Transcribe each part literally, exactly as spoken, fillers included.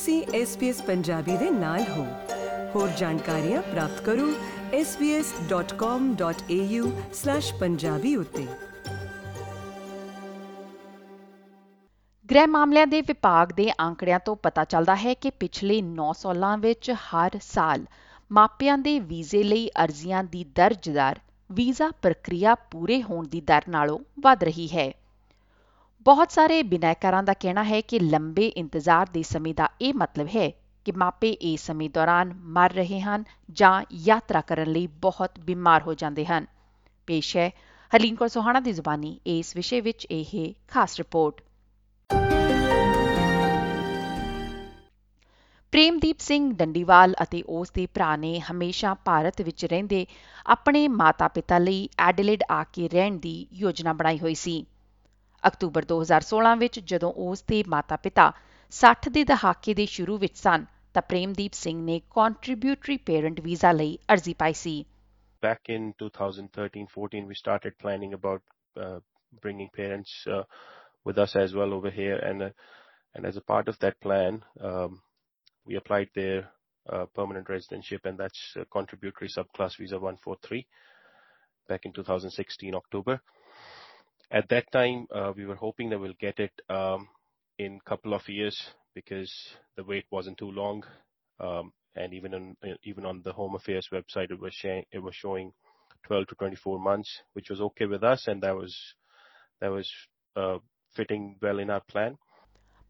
ਤੁਸੀਂ S B S Punjabi ਦੇ ਨਾਲ ਹੋ। ਹੋਰ ਜਾਣਕਾਰੀਆਂ ਪ੍ਰਾਪਤ ਕਰੋ S B S dot com dot A U slash Punjabi ਉੱਤੇ। ਗ੍ਰਹਿ ਮਾਮਲਿਆਂ ਦੇ ਵਿਭਾਗ ਦੇ ਅੰਕੜਿਆਂ ਤੋਂ ਪਤਾ ਚੱਲਦਾ ਹੈ ਕਿ ਪਿਛਲੇ ਨੌ ਸਾਲਾਂ ਵਿੱਚ ਹਰ ਸਾਲ ਮਾਪਿਆਂ ਦੇ ਵੀਜ਼ੇ ਲਈ ਅਰਜ਼ੀਆਂ ਦੀ ਦਰਜਦਾਰ ਵੀਜ਼ਾ ਪ੍ਰਕਿਰਿਆ ਪੂਰੇ ਹੋਣ ਦੀ ਦਰ ਨਾਲੋਂ ਵੱਧ ਰਹੀ ਹੈ। ਬਹੁਤ ਸਾਰੇ ਬਿਨੈਕਾਰਾਂ ਦਾ ਕਹਿਣਾ ਹੈ ਕਿ ਲੰਬੇ ਇੰਤਜ਼ਾਰ ਦੇ ਸਮੇਂ ਦਾ ਇਹ ਮਤਲਬ ਹੈ ਕਿ ਮਾਪੇ ਇਸ ਸਮੇਂ ਦੌਰਾਨ ਮਰ ਰਹੇ ਹਨ ਜਾਂ ਯਾਤਰਾ ਕਰਨ ਲਈ ਬਹੁਤ ਬਿਮਾਰ ਹੋ ਜਾਂਦੇ ਹਨ। ਪੇਸ਼ ਹੈ ਹਲੀਨ ਕੌਰ ਸੋਹਾਣਾ ਦੀ ਜ਼ੁਬਾਨੀ ਇਸ ਵਿਸ਼ੇ ਵਿੱਚ ਇਹ ਖਾਸ ਰਿਪੋਰਟ। ਪ੍ਰੇਮਦੀਪ ਸਿੰਘ ਡੰਡੀਵਾਲ ਅਤੇ ਉਸ ਦੇ ਭਰਾ ਨੇ ਹਮੇਸ਼ਾ ਭਾਰਤ ਵਿੱਚ ਰਹਿੰਦੇ ਆਪਣੇ ਮਾਤਾ-ਪਿਤਾ ਲਈ ਐਡਲੇਡ ਆ ਕੇ ਰਹਿਣ ਦੀ ਯੋਜਨਾ ਬਣਾਈ ਹੋਈ ਸੀ। ਅਕਤੂਬਰ ਦੋ ਹਜ਼ਾਰ ਸੋਲਾਂ ਵਿੱਚ ਜਦੋਂ ਉਸ ਦੇ ਮਾਤਾ-ਪਿਤਾ ਸੱਠ ਦੇ ਦਹਾਕੇ ਦੇ ਸ਼ੁਰੂ ਵਿੱਚ ਸਨ ਤਾਂ ਪ੍ਰੇਮਦੀਪ ਸਿੰਘ ਨੇ ਕੰਟ੍ਰੀਬਿਊਟਰੀ ਪੇਰੈਂਟ ਵੀਜ਼ਾ ਲਈ ਅਰਜ਼ੀ ਪਾਈ ਸੀ। Back in twenty thirteen fourteen we started planning about uh, bringing parents uh, with us as well over here and uh, and as a part of that plan um, we applied their uh, permanent residentship and that's uh, contributory subclass visa one four three back in twenty sixteen October. At that time, uh, we were hoping that we'll get it um, in couple of years because the wait wasn't too long. Um, and even on, even on the Home Affairs website, it was sharing, it was showing twelve to twenty-four months, which was okay with us, and that was that was uh, fitting well in our plan.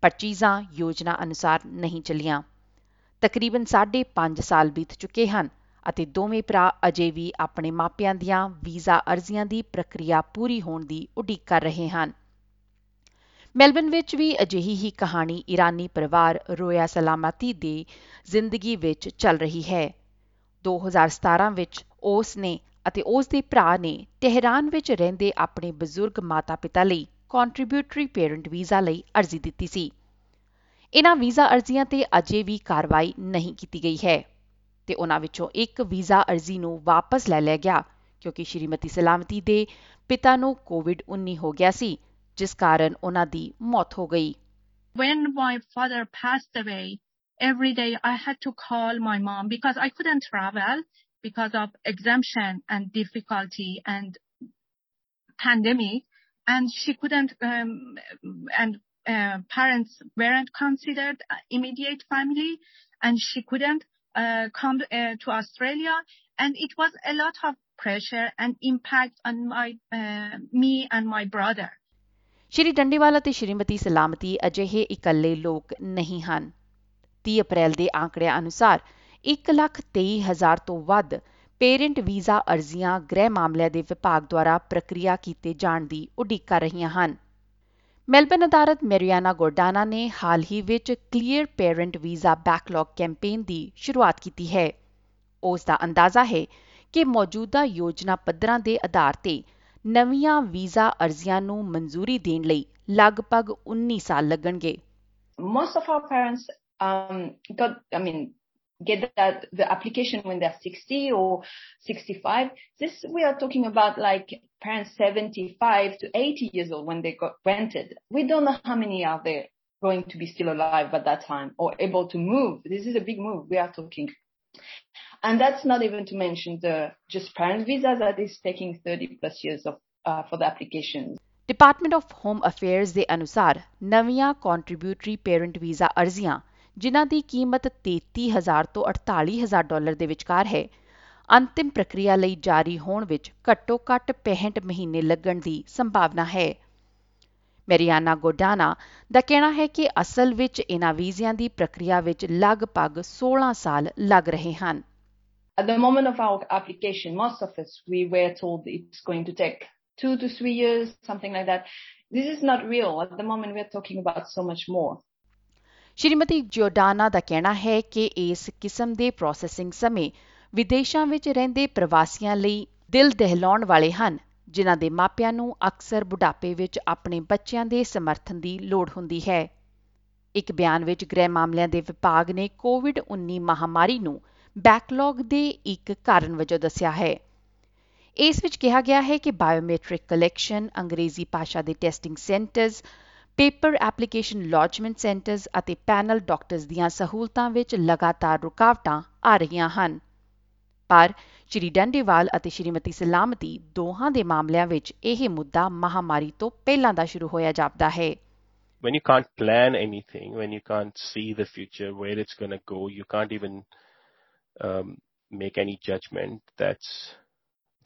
ਪਰ ਚੀਜ਼ਾਂ ਯੋਜਨਾ ਅਨੁਸਾਰ ਨਹੀਂ ਚੱਲੀਆਂ। ਤਕਰੀਬਨ ਪੰਜ ਸਾਲ ਬੀਤ ਚੁੱਕੇ ਹਨ ਅਤੇ ਦੋਵੇਂ ਭਰਾ ਅਜੇ ਵੀ ਆਪਣੇ ਮਾਪਿਆਂ ਦੀਆਂ ਵੀਜ਼ਾ ਅਰਜ਼ੀਆਂ ਦੀ ਪ੍ਰਕਿਰਿਆ ਪੂਰੀ ਹੋਣ ਦੀ ਉਡੀਕ ਕਰ ਰਹੇ ਹਨ। ਮੈਲਬਨ ਵਿੱਚ ਵੀ ਅਜਿਹੀ ਹੀ ਕਹਾਣੀ ਇਰਾਨੀ ਪਰਿਵਾਰ ਰੋਇਆ ਸਲਾਮਤੀ ਦੀ ਜ਼ਿੰਦਗੀ ਵਿੱਚ ਚੱਲ ਰਹੀ ਹੈ। ਦੋ ਹਜ਼ਾਰ ਸਤਾਰਾਂ ਵਿੱਚ ਉਸ ਨੇ ਅਤੇ ਉਸ ਦੇ ਭਰਾ ਨੇ ਤਹਿਰਾਨ ਵਿੱਚ ਰਹਿੰਦੇ ਆਪਣੇ ਬਜ਼ੁਰਗ ਮਾਤਾ-ਪਿਤਾ ਲਈ ਕੰਟ੍ਰੀਬਿਊਟਰੀ ਪੇਰੈਂਟ ਵੀਜ਼ਾ ਲਈ ਅਰਜ਼ੀ ਦਿੱਤੀ ਸੀ। ਇਹਨਾਂ ਵੀਜ਼ਾ ਅਰਜ਼ੀਆਂ ਤੇ ਅਜੇ ਵੀ ਕਾਰਵਾਈ ਨਹੀਂ ਕੀਤੀ ਗਈ ਹੈ ਤੇ ਉਹਨਾਂ ਵਿੱਚੋਂ ਇੱਕ ਵੀਜ਼ਾ ਅਰਜ਼ੀ ਨੂੰ ਵਾਪਸ ਲੈ ਲਿਆ ਗਿਆ ਕਿਉਂਕਿ ਸ਼੍ਰੀਮਤੀ ਸਲਾਮਤੀ ਦੇ ਪਿਤਾ ਨੂੰ ਕੋਵਿਡ ਉੱਨੀ ਹੋ ਗਿਆ ਸੀ ਜਿਸ ਕਾਰਨ ਉਹਨਾਂ ਦੀ ਮੌਤ ਹੋ ਗਈ। When my father passed away, every day I had to call my mom because I couldn't travel because of exemption and difficulty and pandemic and she couldn't um, and uh, parents weren't considered immediate family and she couldn't Uh, come uh, to Australia and it was a lot of pressure and impact on my uh, me and my brother. ਸ਼੍ਰੀ ਡੰਡੀਵਾਲ ਅਤੇ ਸ਼੍ਰੀਮਤੀ ਸਲਾਮਤੀ ਅਜਿਹੇ ਇਕੱਲੇ ਲੋਕ ਨਹੀਂ ਹਨ। ਤੀਹ ਅਪ੍ਰੈਲ ਦੇ ਆਂਕੜਿਆਂ ਅਨੁਸਾਰ ਇੱਕ ਲੱਖ ਤੇਈ ਹਜ਼ਾਰ ਤੋਂ ਵੱਧ ਪੇਰੈਂਟ ਵੀਜ਼ਾ ਅਰਜ਼ੀਆਂ ਗ੍ਰਹਿ ਮਾਮਲਿਆਂ ਦੇ ਵਿਭਾਗ ਦੁਆਰਾ ਪ੍ਰਕਿਰਿਆ ਕੀਤੇ ਜਾਣ ਦੀ ਉਡੀਕ ਕਰ ਰਹੀਆਂ ਹਨ। ਮੈਲਬਨ ਅਦਾਰਤ ਮੈਰੀਆਨਾ ਗੋਰਡਾਨਾ ਨੇ ਹਾਲ ਹੀ ਵਿੱਚ clear parent visa backlog campaign ਦੀ ਸ਼ੁਰੂਆਤ ਕੀਤੀ ਹੈ। ਉਸ ਦਾ ਅੰਦਾਜ਼ਾ ਹੈ ਕਿ ਮੌਜੂਦਾ ਯੋਜਨਾ ਪੱਧਰਾਂ ਦੇ ਆਧਾਰ ਤੇ ਨਵੀਆਂ ਵੀਜ਼ਾ ਅਰਜ਼ੀਆਂ ਨੂੰ ਮਨਜ਼ੂਰੀ ਦੇਣ ਲਈ ਲਗਭਗ ਉੱਨੀ ਸਾਲ ਲੱਗਣਗੇ। Most of our parents um got I mean get that the application when they're sixty or sixty-five. This we are talking about like parents seventy-five to eighty years old when they got rented. We don't know how many are there going to be still alive at that time or able to move. This is a big move we are talking. And that's not even to mention the just parent visa that is taking thirty plus years of uh, for the applications. Department of Home Affairs ਦੇ ਅਨੁਸਾਰ ਨਵੀਆਂ contributory parent visa ਅਰਜ਼ੀਆਂ ਜਿਨ੍ਹਾਂ ਦੀ ਕੀਮਤ ਤੇਤੀ ਹਜ਼ਾਰ ਤੋਂ ਅਠਤਾਲੀ ਹਜ਼ਾਰ ਡਾਲਰ ਦੇ ਵਿਚਕਾਰ ਹੈ, ਅੰਤਿਮ ਪ੍ਰਕਿਰਿਆ ਲਈ ਜਾਰੀ ਹੋਣ ਵਿੱਚ ਘੱਟੋ-ਘੱਟ ਪੈਂਹਠ ਮਹੀਨੇ ਲੱਗਣ ਦੀ ਸੰਭਾਵਨਾ ਹੈ। ਮੈਰੀਆਨਾ ਗੋਰਡਾਨਾ ਦਾ ਕਹਿਣਾ ਹੈ ਕਿ ਅਸਲ ਵਿੱਚ ਇਹਨਾਂ ਵੀਜ਼ਿਆਂ ਦੀ ਪ੍ਰਕਿਰਿਆ ਵਿੱਚ ਲਗਭਗ ਸੋਲਾਂ ਸਾਲ ਲੱਗ ਰਹੇ ਹਨ। At the moment of our application, most of us we were told it's going to take two to three years, something like that. This is not real. At the moment we are talking about so much more. Shrimati ਜੋਰਡਾਨਾ ਦਾ ਕਹਿਣਾ ਹੈ ਕਿ ਇਸ ਕਿਸਮ ਦੇ processing ਸਮੇਂ ਵਿਦੇਸ਼ਾਂ ਵਿੱਚ ਰਹਿੰਦੇ ਪ੍ਰਵਾਸੀਆਂ ਲਈ ਦਿਲ ਦਹਿਲਾਉਣ ਵਾਲੇ ਹਨ ਜਿਨ੍ਹਾਂ ਦੇ ਮਾਪਿਆਂ ਨੂੰ ਅਕਸਰ ਬੁਢਾਪੇ ਵਿੱਚ ਆਪਣੇ ਬੱਚਿਆਂ ਦੇ ਸਮਰਥਨ ਦੀ ਲੋੜ ਹੁੰਦੀ ਹੈ। ਇੱਕ ਬਿਆਨ ਵਿੱਚ ਗ੍ਰਹਿ ਮਾਮਲਿਆਂ ਦੇ ਵਿਭਾਗ ਨੇ ਕੋਵਿਡ ਉੱਨੀ ਮਹਾਮਾਰੀ ਨੂੰ ਬੈਕਲੌਗ ਦੇ ਇੱਕ ਕਾਰਨ ਵਜੋਂ ਦੱਸਿਆ ਹੈ। ਇਸ ਵਿੱਚ ਕਿਹਾ ਗਿਆ ਹੈ ਕਿ ਬਾਇਓਮੈਟ੍ਰਿਕ ਕਲੈਕਸ਼ਨ, ਅੰਗਰੇਜ਼ੀ ਭਾਸ਼ਾ ਦੇ testing centres, paper application lodgement centres ਅਤੇ ਪੈਨਲ ਡਾਕਟਰਸ ਦੀਆਂ ਸਹੂਲਤਾਂ ਵਿੱਚ ਲਗਾਤਾਰ ਰੁਕਾਵਟਾਂ ਆ ਰਹੀਆਂ ਹਨ। ਪਰ ਸ਼੍ਰੀ ਡੰਡੇਵਾਲ ਅਤੇ ਸ਼੍ਰੀਮਤੀ ਸਲਾਮਤੀ ਦੋਹਾਂ ਦੇ ਮਾਮਲਿਆਂ ਵਿੱਚ ਇਹ ਮੁੱਦਾ ਮਹਾਮਾਰੀ ਤੋਂ ਪਹਿਲਾਂ ਦਾ ਸ਼ੁਰੂ ਹੋਇਆ ਜਾਪਦਾ ਹੈ। When you can't plan anything, when you can't see the future, where it's going to go, you can't even um, make any judgment. That's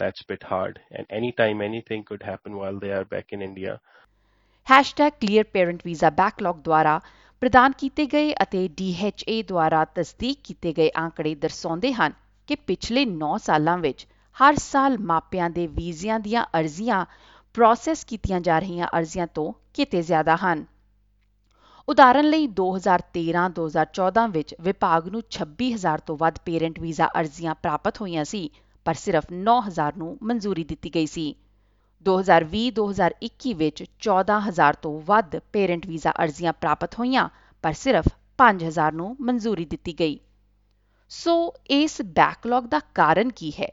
that's a bit hard. And anytime anything could happen while they are back in India. hashtag clear parent visa backlog ਦੁਆਰਾ ਪ੍ਰਦਾਨ ਕੀਤੇ ਗਏ ਅਤੇ D H A ਦੁਆਰਾ ਤਸਦੀਕ ਕੀਤੇ ਗਏ ਆંકੜੇ ਦਰਸਾਉਂਦੇ ਹਨ ਕਿ ਪਿਛਲੇ ਨੌਂ ਸਾਲਾਂ ਵਿੱਚ ਹਰ ਸਾਲ ਮਾਪਿਆਂ ਦੇ ਵੀਜ਼ਿਆਂ ਦੀਆਂ ਅਰਜ਼ੀਆਂ ਪ੍ਰੋਸੈਸ ਕੀਤੀਆਂ ਜਾ ਰਹੀਆਂ ਅਰਜ਼ੀਆਂ ਤੋਂ ਕਿਤੇ ਜ਼ਿਆਦਾ ਹਨ। ਉਦਾਹਰਨ ਲਈ ਦੋ ਹਜ਼ਾਰ ਤੇਰਾਂ ਦੋ ਹਜ਼ਾਰ ਚੌਦਾਂ ਵਿੱਚ ਵਿਭਾਗ ਨੂੰ ਛੱਬੀ ਹਜ਼ਾਰ ਤੋਂ ਵੱਧ ਪੇਰੈਂਟ ਵੀਜ਼ਾ ਅਰਜ਼ੀਆਂ ਪ੍ਰਾਪਤ ਹੋਈਆਂ ਸੀ, ਪਰ ਸਿਰਫ ਨੌਂ ਹਜ਼ਾਰ ਨੂੰ ਮਨਜ਼ੂਰੀ ਦਿੱਤੀ ਗਈ ਸੀ। ਦੋ ਹਜ਼ਾਰ ਵੀਹ ਦੋ ਹਜ਼ਾਰ ਇੱਕੀ ਵਿੱਚ ਚੌਦਾਂ ਹਜ਼ਾਰ ਤੋਂ ਵੱਧ ਪੇਰੈਂਟ ਵੀਜ਼ਾ ਅਰਜ਼ੀਆਂ ਪ੍ਰਾਪਤ ਹੋਈਆਂ, ਪਰ ਸਿਰਫ ਪੰਜ ਹਜ਼ਾਰ ਨੂੰ ਮਨਜ਼ੂਰੀ ਦਿੱਤੀ ਗਈ। ਸੋ ਇਸ ਬੈਕਲੌਗ ਦਾ ਕਾਰਨ ਕੀ ਹੈ?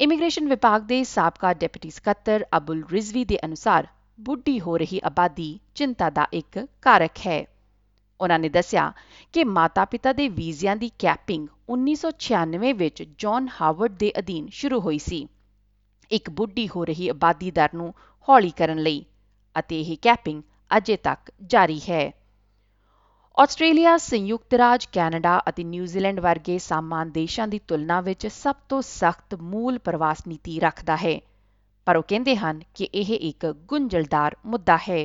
ਇਮੀਗ੍ਰੇਸ਼ਨ ਵਿਭਾਗ ਦੇ ਸਾਬਕਾ ਡਿਪਟੀ ਸਕੱਤਰ ਅਬਦੁਲ ਰਿਜ਼ਵੀ ਦੇ ਅਨੁਸਾਰ ਬੁੱਢੀ ਹੋ ਰਹੀ ਆਬਾਦੀ ਚਿੰਤਾ ਦਾ ਇੱਕ ਕਾਰਕ ਹੈ। ਉਹਨਾਂ ਨੇ ਦੱਸਿਆ ਕਿ ਮਾਤਾ-ਪਿਤਾ ਦੇ ਵੀਜ਼ਿਆਂ ਦੀ ਕੈਪਿੰਗ ਉੱਨੀ ਸੌ ਛਿਆਨਵੇਂ ਵਿੱਚ ਜੌਨ ਹਾਵਰਡ ਦੇ ਅਧੀਨ ਸ਼ੁਰੂ ਹੋਈ ਸੀ, ਇੱਕ ਬੁੱਢੀ ਹੋ ਰਹੀ ਆਬਾਦੀ ਦਰ ਨੂੰ ਹੌਲੀ ਕਰਨ ਲਈ, ਅਤੇ ਇਹ ਕੈਪਿੰਗ ਅਜੇ ਤੱਕ ਜਾਰੀ ਹੈ। ਆਸਟ੍ਰੇਲੀਆ, ਸੰਯੁਕਤ ਰਾਜ ਕੈਨੇਡਾ ਅਤੇ ਨਿਊਜ਼ੀਲੈਂਡ ਵਰਗੇ ਸਾਮਾਨ ਦੇਸ਼ਾਂ ਦੀ ਤੁਲਨਾ ਵਿੱਚ ਸਭ ਤੋਂ ਸਖਤ ਮੂਲ ਪ੍ਰਵਾਸ ਨੀਤੀ ਰੱਖਦਾ ਹੈ, ਪਰ ਉਹ ਕਹਿੰਦੇ ਹਨ ਕਿ ਇਹ ਇੱਕ ਗੁੰਝਲਦਾਰ ਮੁੱਦਾ ਹੈ।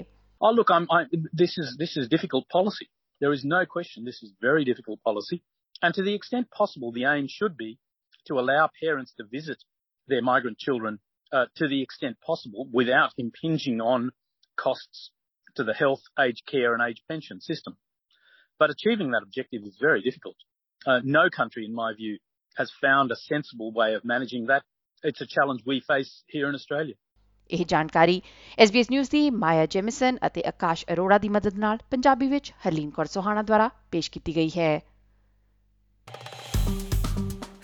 Oh, look, I'm, I, this is this is difficult policy. There is no question this is very difficult policy. And to the extent possible, the aim should be to allow parents to visit their migrant children uh, to the extent possible without impinging on costs to the health, aged care and aged pension system. But achieving that objective is very difficult. Uh, no country, in my view, has found a sensible way of managing that. It's a challenge we face here in Australia. ਇਹ ਜਾਣਕਾਰੀ S B S news ਦੀ Maya Jamieson ਅਤੇ ਆਕਾਸ਼ ਅਰੋੜਾ ਦੀ ਮਦਦ ਨਾਲ ਪੰਜਾਬੀ ਵਿੱਚ ਹਰਲੀਨ ਕੌਰ ਸੋਹਾਣਾ ਦੁਆਰਾ ਪੇਸ਼ ਕੀਤੀ ਗਈ ਹੈ।